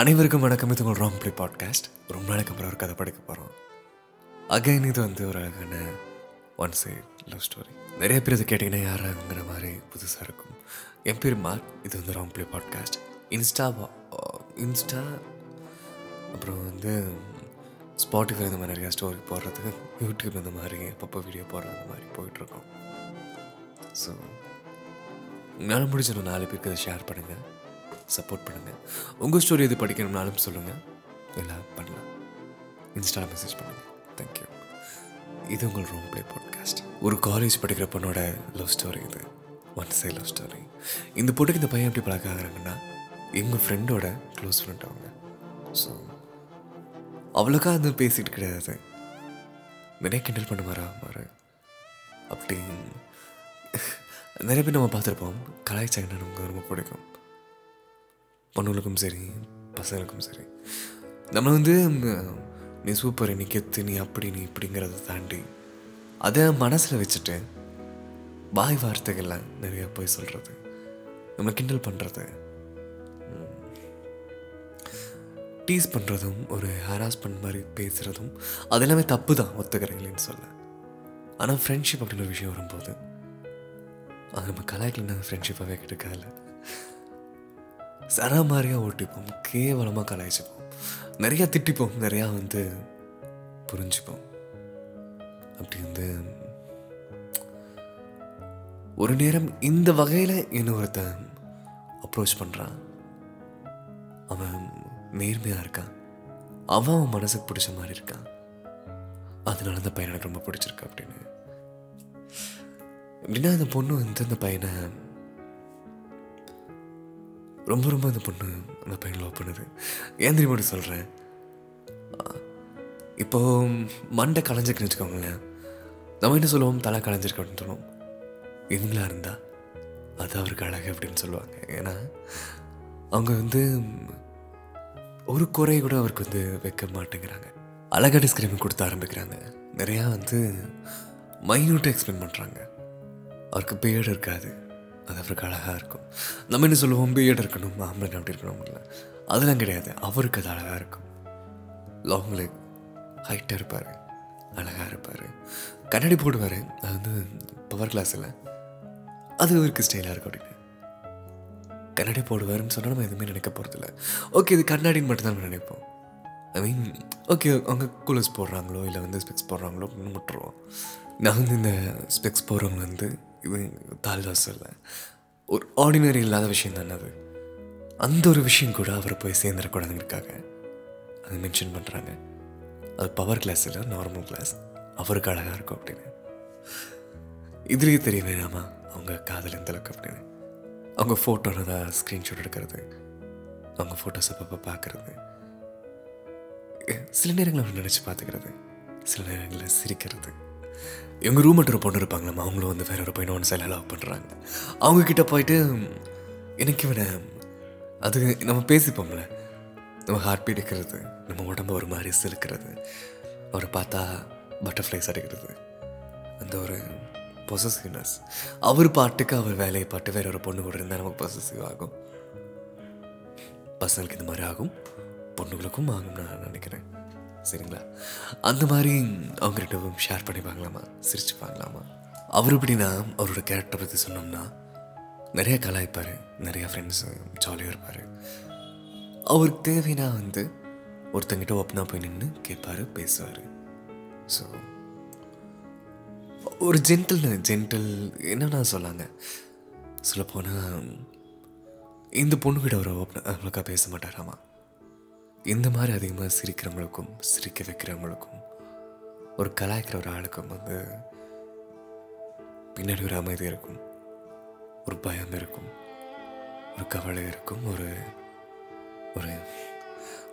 அனைவருக்கும் வணக்கம். இது ஒரு ராம் பிளே பாட்காஸ்ட். ரொம்ப நாளைக்கு அப்புறம் ஒரு கதை படிக்க போகிறோம். அகைன் இது வந்து ஒரு அழகான ஒன் சைட் லவ் ஸ்டோரி. நிறைய பேர் இதை கேட்டிங்கன்னா யாராங்கிற மாதிரி புதுசாக இருக்கும். என் பேர் மார்க். இது வந்து ராம் பிளே பாட்காஸ்ட். இன்ஸ்டா அப்புறம் வந்து ஸ்பாட்டிஃபை இந்த மாதிரி நிறையா ஸ்டோரி போடுறதுக்கு, யூடியூப் இந்த மாதிரி அப்பப்போ வீடியோ போடுறது இந்த மாதிரி போயிட்டுருக்கோம். ஸோ என்னால் முடிஞ்ச 4 பேருக்கு இதை ஷேர் பண்ணுங்கள், சப்போர்ட் பண்ணுங்கள். உங்கள் ஸ்டோரி எது படிக்கணும்னாலும் சொல்லுங்கள், எல்லாம் பண்ணலாம். இன்ஸ்டாவில் மெசேஜ் பண்ணுங்கள். தேங்க்யூ. இது உங்கள் ரோம் பிளே பாட்காஸ்ட். ஒரு காலேஜ் படிக்கிற பொண்ணோட லவ் ஸ்டோரி இது, ஒன் சைட் லவ் ஸ்டோரி. இந்த பொண்ணுக்கு இந்த பையன் எப்படி பழக்க ஆகிறாங்கன்னா, எங்கள் ஃப்ரெண்டோட க்ளோஸ் ஃப்ரெண்ட் அவங்க. ஸோ அவ்வளோக்கா அது பேசிகிட்டு கிடையாது, நிறைய கிண்டல் பண்ண மாறாமாரு அப்படி நிறைய பேர் நம்ம பார்த்துருப்போம். கலாய்ச்சாங்கன்னா நமக்கு ரொம்ப பிடிக்கும், பொண்ணுங்களுக்கும் சரி பசங்களுக்கும் சரி. நம்மளை வந்து நீ சூப்பர், நீ கெத்து, நீ அப்படி, நீ இப்படிங்கிறத தாண்டி அதை மனசில் வச்சுட்டு பாய் வார்த்தைகள்லாம் நிறையா போய் சொல்கிறது, நம்மளை கிண்டல் பண்ணுறது, டீஸ் பண்ணுறதும், ஒரு ஹராஸ்மெண்ட் மாதிரி பேசுகிறதும், அது எல்லாமே தப்பு தான், ஒத்துக்கிறீங்களேன்னு சொல்ல. ஆனால் ஃப்ரெண்ட்ஷிப் அப்படின்ற விஷயம் வரும்போது அது நம்ம கலாய்க்கலாம், ஃப்ரெண்ட்ஷிப்பாகவே கிடைக்காதில்ல. சராமாரியாக ஓட்டிப்போம், கேவலமாக கலாய்ச்சிப்போம், நிறையா திட்டிப்போம், நிறையா வந்து புரிஞ்சுப்போம். அப்படி வந்து ஒரு நேரம் இந்த வகையில் இன்னொருத்தன் அப்ரோச் பண்ணுறான். அவன் நேர்மையாக இருக்கான், அவன் மனசுக்கு பிடிச்ச மாதிரி இருக்கான், அதனால அந்த பையனை எனக்கு ரொம்ப பிடிச்சிருக்கா அப்படின்னு. அப்படின்னா அந்த பொண்ணு வந்து அந்த பையனை ரொம்ப ரொம்ப அந்த பொண்ணு அந்த பையனை லவ் பண்ணுது. ஏன் தெரியுமா அப்படி சொல்கிறேன்? இப்போது மண்டை களைஞ்சிருக்குன்னு வச்சுக்கோங்களேன், நம்ம என்ன சொல்லுவோம்? தலை களைஞ்சிருக்கு அப்படின்னு சொல்லுவோம். இவங்களா இருந்தால் அது அவருக்கு அழகு அப்படின்னு சொல்லுவாங்க. ஏன்னா அவங்க வந்து ஒரு குறை கூட அவருக்கு வந்து வைக்க மாட்டேங்கிறாங்க, அழகாக டிஸ்கிரிமினேட் கொடுத்து ஆரம்பிக்கிறாங்க, நிறையா வந்து மைன்யூட்டாக எக்ஸ்பிளைன் பண்ணுறாங்க. அவருக்கு பேடு இருக்காது, அது அவருக்கு அழகாக இருக்கும். நம்ம என்ன சொல்லுவோம்? பிஎட் இருக்கணும், ஆம்பளை அப்படி இருக்கணும்ல. அதெல்லாம் கிடையாது, அவருக்கு அது அழகாக இருக்கும். லாங் லெக், ஹைட்டாக இருப்பார், அழகாக இருப்பார், கண்ணாடி போடுவார், அது வந்து பவர் கிளாஸ் இல்லை, அது அவருக்கு ஸ்டைலாக இருக்கும் அப்படின்னு. கண்ணாடி போடுவார்னு சொன்னால் நம்ம எதுவுமே நினைக்க போகிறதில்ல. ஓகே, இது கண்ணாடின்னு மட்டும்தான் நம்ம நினைப்போம். ஐ மீன் ஓகே, அவங்க கூலர்ஸ் போடுறாங்களோ இல்லை வந்து ஸ்பெக்ஸ் போடுறாங்களோ அப்படின்னு விட்டுருவோம். நான் வந்து இந்த ஸ்பெக்ஸ் போடுறவங்க வந்து இது தாழ்வாசு இல்லை, ஒரு ஆர்டினரி இல்லாத விஷயம் தானே அது. அந்த ஒரு விஷயம் கூட அவரை போய் சேர்ந்துடக்கூடாதுங்கிறக்காக அதை மென்ஷன் பண்ணுறாங்க. அது பவர் கிளாஸ் இல்லை, நார்மல் கிளாஸ், அவருக்கு அழகாக இருக்கும் அப்படின்னு. இதுலேயே தெரிய வேணாமா அவங்க காதல் எந்த அளவுக்கு அப்படின்னு. அவங்க ஃபோட்டோவில் தான் ஸ்க்ரீன்ஷாட் எடுக்கிறது, அவங்க ஃபோட்டோஸை அப்பப்போ பார்க்குறது, சில நேரங்களில் அவங்க நினச்சி பார்த்துக்கிறது, சில நேரங்களில் சிரிக்கிறது. இவங்க ரூம் மட்டும் ஒரு பொண்ணு இருப்பாங்களாம், அவங்களும் வந்து வேற ஒரு பையனை ஒன்று சைல லவ் பண்ணுறாங்க. அவங்கக்கிட்ட போயிட்டு எனக்கு இவனை அது நம்ம பேசிப்போம்ல, நம்ம ஹார்ட் பீட் எடுக்கிறது, நம்ம உடம்பு ஒரு மாதிரி சிலுக்கிறது, அவரை பார்த்தா பட்டர்ஃப்ளைஸ் அடிக்கிறது, அந்த ஒரு பொசசிவ்னஸ். அவர் பாட்டுக்கு அவர் வேலையை பாட்டு வேற ஒரு பொண்ணு கூட இருந்தால் நமக்கு பொசசிவ் ஆகும். பசங்களுக்கு இந்த மாதிரி ஆகும், பொண்ணுங்களுக்கும் ஆகும்னு நான் நினைக்கிறேன். சரிங்களா? அந்த மாதிரி அவங்க ரெண்டும் ஷேர் பண்ணிப்பாங்களாமா, சிரிச்சுப்பாங்களாமா. அவர் எப்படின்னா அவரோட கேரக்டரை பற்றி சொன்னோம்னா நிறையா கலாய்ப்பார், நிறையா ஃப்ரெண்ட்ஸு ஜாலியாக இருப்பார். அவருக்கு தேவைன்னா வந்து ஒருத்தங்கிட்ட ஓப்பனாக போய் நின்று கேட்பார், பேசுவார். ஸோ ஒரு ஜென்டில் என்னென்னா சொல்லாங்க. சொல்லப்போனால் இந்த பொண்ணுக்கிட்ட அவர் ஓப்பனாக அவங்களுக்காக பேச மாட்டாராமா. இந்த மாதிரி அதிகமாக சிரிக்கிறவங்களுக்கும் சிரிக்க வைக்கிறவங்களுக்கும் ஒரு கலாய்க்கிற ஒரு ஆளுக்கும் வந்து பின்னாடி ஒரு அமைதி இருக்கும், ஒரு பயம் இருக்கும், ஒரு கவலை இருக்கும், ஒரு ஒரு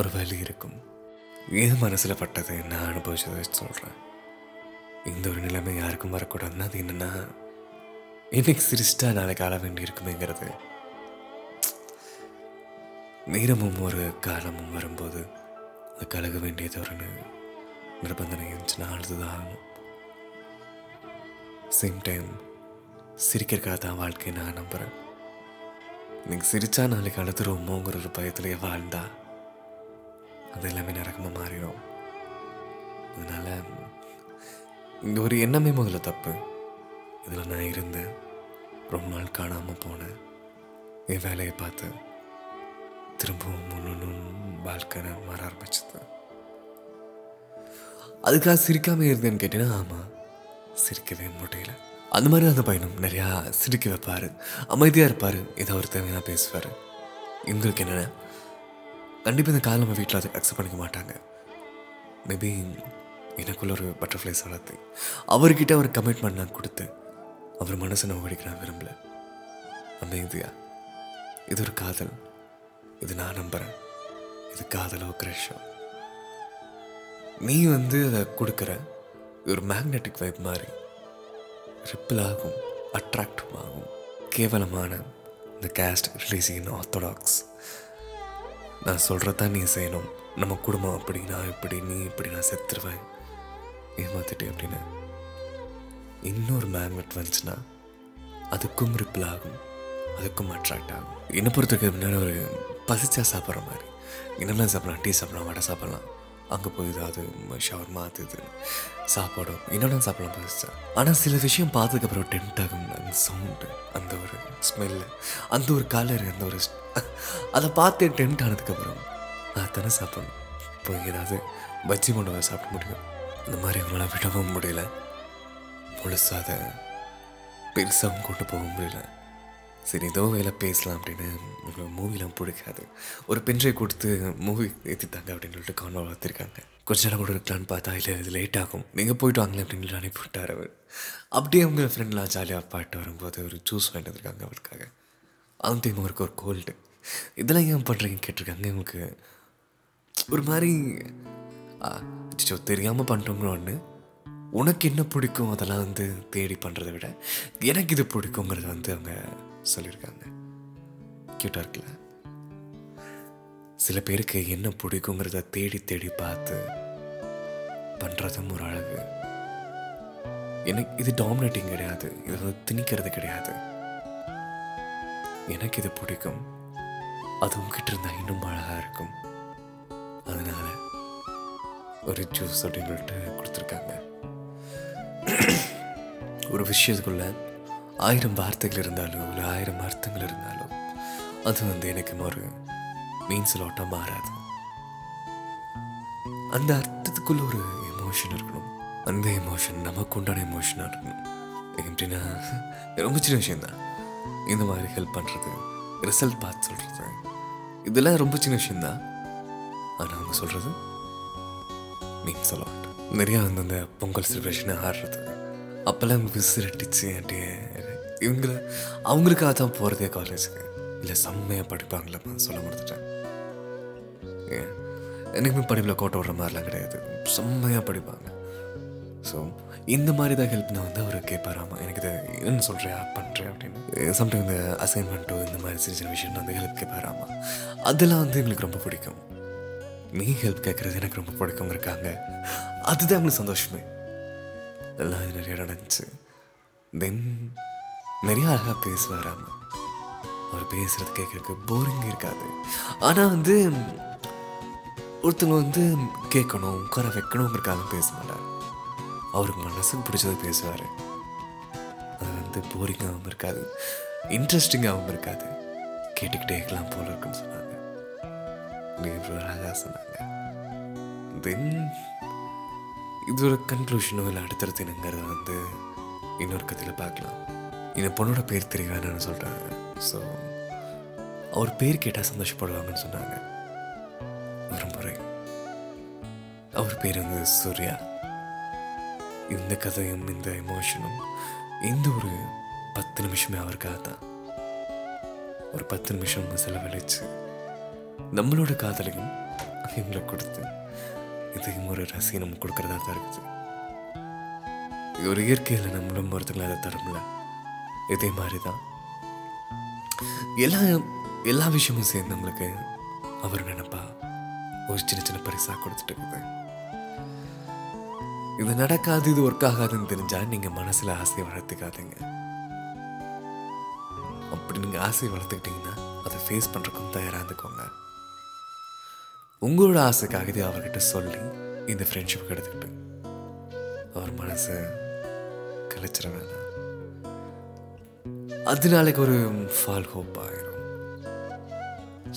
ஒரு வலி இருக்கும். என் மனசில் பட்டது, நான் அனுபவிச்சதை சொல்கிறேன். இந்த ஒரு நிலைமை யாருக்கும் வரக்கூடாதுன்னா அது என்னென்னா, இன்னைக்கு சிரிச்சிட்டா நாளைக்கு ஆள வேண்டி இருக்குமேங்கிறது. நேரமும் ஒரு காலமும் வரும்போது அது கலக வேண்டியது ஒரு நிர்பந்தனை இருந்துச்சுன்னா அழுதுதான் ஆகணும். சேம் டைம் சிரிக்கிறக்காக தான் வாழ்க்கையை நான் நம்புகிறேன். இன்னைக்கு சிரித்தா நாளைக்கு அழுதுருவோமோங்கிற ஒரு பயத்துலேயே வாழ்ந்தா அது எல்லாமே நரகமாக மாறிடும். அதனால் இந்த ஒரு எண்ணமே முதல்ல தப்பு. இதில் நான் இருந்தேன், ரொம்ப நாள் காணாமல் போனேன், என் வேலையை பார்த்து திரும்பவும் முன்னும் வாழ்க்கை மாற ஆரம்பிச்சது. அதுக்காக சிரிக்காமல் இருந்தேன்னு கேட்டேன்னா ஆமாம், சிரிக்கவே முடியல. அந்த மாதிரி அந்த பையனும் நிறையா சிரிக்க வைப்பார், அமைதியாக இருப்பார், ஏதோ ஒரு தேவையாக பேசுவார். இவங்களுக்கு என்னென்ன கண்டிப்பாக இந்த காலம் நம்ம வீட்டில் அதை அக்செப்ட் பண்ணிக்க மாட்டாங்க. மேபி எனக்குள்ள ஒரு பட்டர்ஃப்ளைஸ் வளர்த்து அவர்கிட்ட ஒரு கமிட்மெண்ட் நான் கொடுத்து அவர் மனசை நான் உடைக்க நான் விரும்பலை. அமைதியா இது ஒரு காதல், இது நான் நம்புகிறேன், இது காதலோ கிரஷோ. நீ அதை கொடுக்குற ஒரு மேக்னெட்டிக் வைப் மாதிரி ரிப்பிளாகும், அட்ராக்டிவ் ஆகும். கேவலமான இந்த கேஸ்ட் ரிலீசிங் ஆர்த்தடாக்ஸ் நான் சொல்கிறதான் நீ செய்யணும், நம்ம குடும்பம் அப்படி, நான் இப்படி, நீ இப்படி, நான் செத்துருவேன், ஏமாத்திட்டே அப்படின்னு இன்னொரு மேக்னெட் வந்துச்சுன்னா அதுக்கும் ரிப்பிள் ஆகும், அதுக்கும் அட்ராக்ட் ஆகும். என்னை பொறுத்தவரைக்கும் முன்னாடி ஒரு பசிச்சா சாப்பிட்ற மாதிரி என்னெல்லாம் சாப்பிட்லாம், டீ சாப்பிட்லாம், வடை சாப்பிட்லாம், அங்கே போய் ஏதாவது ஷவர் மாற்றுது சாப்பாடும் என்னென்ன சாப்பிட்லாம் பசிச்சா. ஆனால் சில விஷயம் பார்த்ததுக்கப்புறம் டென்ட் ஆகும், அந்த சவுண்டு, அந்த ஒரு ஸ்மெல்லு, அந்த ஒரு கலர், அந்த ஒரு அதை பார்த்து டென்ட் ஆனதுக்கப்புறம் அதானே சாப்பிடணும், போய் ஏதாவது பஜ்ஜி மண்டபம் சாப்பிட முடியும். இந்த மாதிரி அவங்களால் விடவும் முடியல, முழுசாக அதை பெருசாகவும் கொண்டு போக முடியல. சரி ஏதோ வேலை பேசலாம் அப்படின்னு உங்களுக்கு மூவிலாம் பிடிக்காது, ஒரு பென்ட்ரைவ் கொடுத்து மூவி ஏற்றித்தாங்க அப்படின்னு சொல்லிட்டு கான்வா வளர்த்துருக்காங்க. கொஞ்ச நேரம் கூட இருக்கலான்னு பார்த்தா இல்லை, இது லேட் ஆகும், நீங்கள் போய்ட்டு வாங்களேன் அப்படின்னு சொல்லி அனுப்பிவிட்டார் அவர். அப்படியே அவங்க ஃப்ரெண்ட்லாம் ஜாலியாக பாட்டு வரும்போது ஒரு ஜூஸ் வாங்கிட்டு இருக்காங்க அவருக்காக. அந்த டைம் அவருக்கு ஒரு கோல்டு, இதெல்லாம் ஏன் பண்ணுறீங்கன்னு கேட்டிருக்காங்க. இவங்களுக்கு ஒரு மாதிரி தெரியாமல் பண்ணுறோம்னு ஒன்று, உனக்கு என்ன பிடிக்கும் அதெல்லாம் தேடி பண்ணுறதை விட எனக்கு இது பிடிக்குங்கிறது அவங்க சொல்லியிருக்காங்க. கியூட்டாக இருக்குல்ல? சில பேருக்கு என்ன பிடிக்குங்கிறத தேடி தேடி பார்த்து பண்ணுறதும் ஒரு அழகு. எனக்கு இது டாமினேட்டிங் கிடையாது, இது திணிக்கிறது கிடையாது. எனக்கு இது பிடிக்கும், அது உங்ககிட்ட இருந்தால் இன்னும் அழகாக இருக்கும். அதனால ஒரு ஜூஸ் அப்படின்னு சொல்லிட்டு கொடுத்துருக்காங்க. ஒரு விஷயத்துக்குள்ள 1000 வார்த்தைகள் இருந்தாலும் ஒரு 1000 அர்த்தங்கள் இருந்தாலும் அது எனக்கு ஒரு மீன்ஸ் லாட்டாக மாறாது. அந்த அர்த்தத்துக்குள்ள ஒரு எமோஷன் இருக்கணும், அந்த எமோஷன் நமக்கு உண்டான எமோஷனாக இருக்கணும். எப்படின்னா ரொம்ப சின்ன விஷயம்தான் இந்த மாதிரி ஹெல்ப் பண்ணுறது, ரிசல்ட் பார்த்து சொல்கிறது, இதெல்லாம் ரொம்ப சின்ன விஷயம்தான். ஆனால் அவங்க சொல்கிறது மீன் சொல்லாட். நிறையா அந்த பொங்கல் செலிப்ரேஷனை ஆடுறது அப்போல்லாம் அவங்க விசிறட்டிச்சு அப்படியே இவங்கள அவங்களுக்காக தான் போகிறதே காலேஜுக்கு. இல்லை செம்மையாக படிப்பாங்களா சொல்ல முடிஞ்சிட்டேன். எனக்குமே படிப்பில் கோட்டை விடுற மாதிரிலாம் கிடையாது, செம்மையாக படிப்பாங்க. ஸோ இந்த மாதிரி தான் ஹெல்ப் நான் அவர் கேட்பாராமா, எனக்கு இதை என்ன சொல்கிறேன் பண்ணுறேன் அப்படின்னு. சம்டைம் இந்த அசைன்மெண்ட்டோ இந்த மாதிரி சின்ன சின்ன விஷயம் ஹெல்ப் கேட்பாராமா, அதெல்லாம் எங்களுக்கு ரொம்ப பிடிக்கும். நீ ஹெல்ப் கேட்குறது எனக்கு ரொம்ப பிடிக்கும் இருக்காங்க, அதுதான் எங்களுக்கு சந்தோஷமே. அதெல்லாம் நிறையா நடந்துச்சு. தென் நிறையா அழகாக பேசுவாராமா, அவர் பேசுகிறது கேட்குறதுக்கு போரிங் இருக்காது. ஆனால் ஒருத்தவங்க கேட்கணும், உட்கார வைக்கணுங்கிறக்காகவும் பேச மாட்டார். அவருக்கு மனசுக்கு பிடிச்சதை பேசுவார். அது போரிங்காகவும் இருக்காது, இன்ட்ரெஸ்டிங்காகவும் இருக்காது, கேட்டுக்கிட்டே இருக்கலாம் போல இருக்குன்னு சொன்னாங்க. அழகாக சொன்னாங்க. தென் இது ஒரு கன்க்ளூஷனோ இல்லை அடுத்தடுத்து என்னங்கிறத இன்னொரு கதையில் பார்க்கலாம். இந்த பொண்ணோட பேர் தெரியாதுன்னு சொல்கிறாங்க. ஸோ அவர் பேர் கேட்டால் சந்தோஷப்படுவாங்கன்னு சொன்னாங்க. ஒரு முறை அவர் பேர் சூர்யா. இந்த கதையும் இந்த எமோஷனும் இந்த ஒரு 10 நிமிஷமே அவருக்காக தான். ஒரு 10 நிமிஷம் செலவழிச்சு நம்மளோட காதலையும் இவங்களை கொடுத்து இதையும் ஒரு ரசிகை நம்ம கொடுக்கறதா தான் இருக்குது. இது ஒரு இயற்கையில் நம்மளும் ஒருத்தங்களை அதை தரமில்ல. இதே மாதிரி தான் எல்லா விஷயமும் சேர்ந்து நம்மளுக்கு அவர் நினைப்பா ஒரு சின்ன சின்ன பரிசாக கொடுத்துட்டு இருக்குது. இது நடக்காது, இது ஒர்க் ஆகாதுன்னு தெரிஞ்சா நீங்க மனசுல ஆசையை வளர்த்துக்காதீங்க. அப்படி நீங்க ஆசையை வளர்த்துக்கிட்டீங்கன்னா அதை ஃபேஸ் பண்றதுக்கும் தயாரா இருந்துக்கோங்க. உங்களோட ஆசைக்காக இது அவர்கிட்ட சொல்லி இந்த ஃப்ரெண்ட்ஷிப் எடுத்துக்கிட்டு அவர் மனசை கலைச்சிட வேணாம். அது நாளைக்கு ஒரு ஃபால் ஹோப் ஆகிடும்.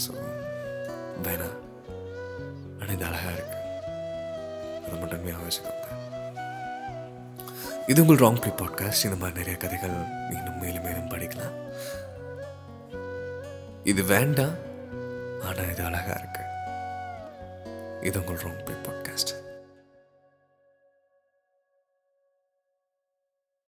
ஸோ வேணாம், ஆனால் இது அழகாக இருக்கு, அதை மட்டுமே ஆலோசிக்கோங்க. இது உங்கள் ராங் ப்ளே பாட்காஸ்ட். இந்த மாதிரி நிறைய கதைகள் இன்னும் மேலும் மேலும் படிக்கலாம். இது வேண்டாம், ஆனால் இது அழகாக இருக்கு. இது உங்கள் ராங் ப்ளே பாட்காஸ்ட்.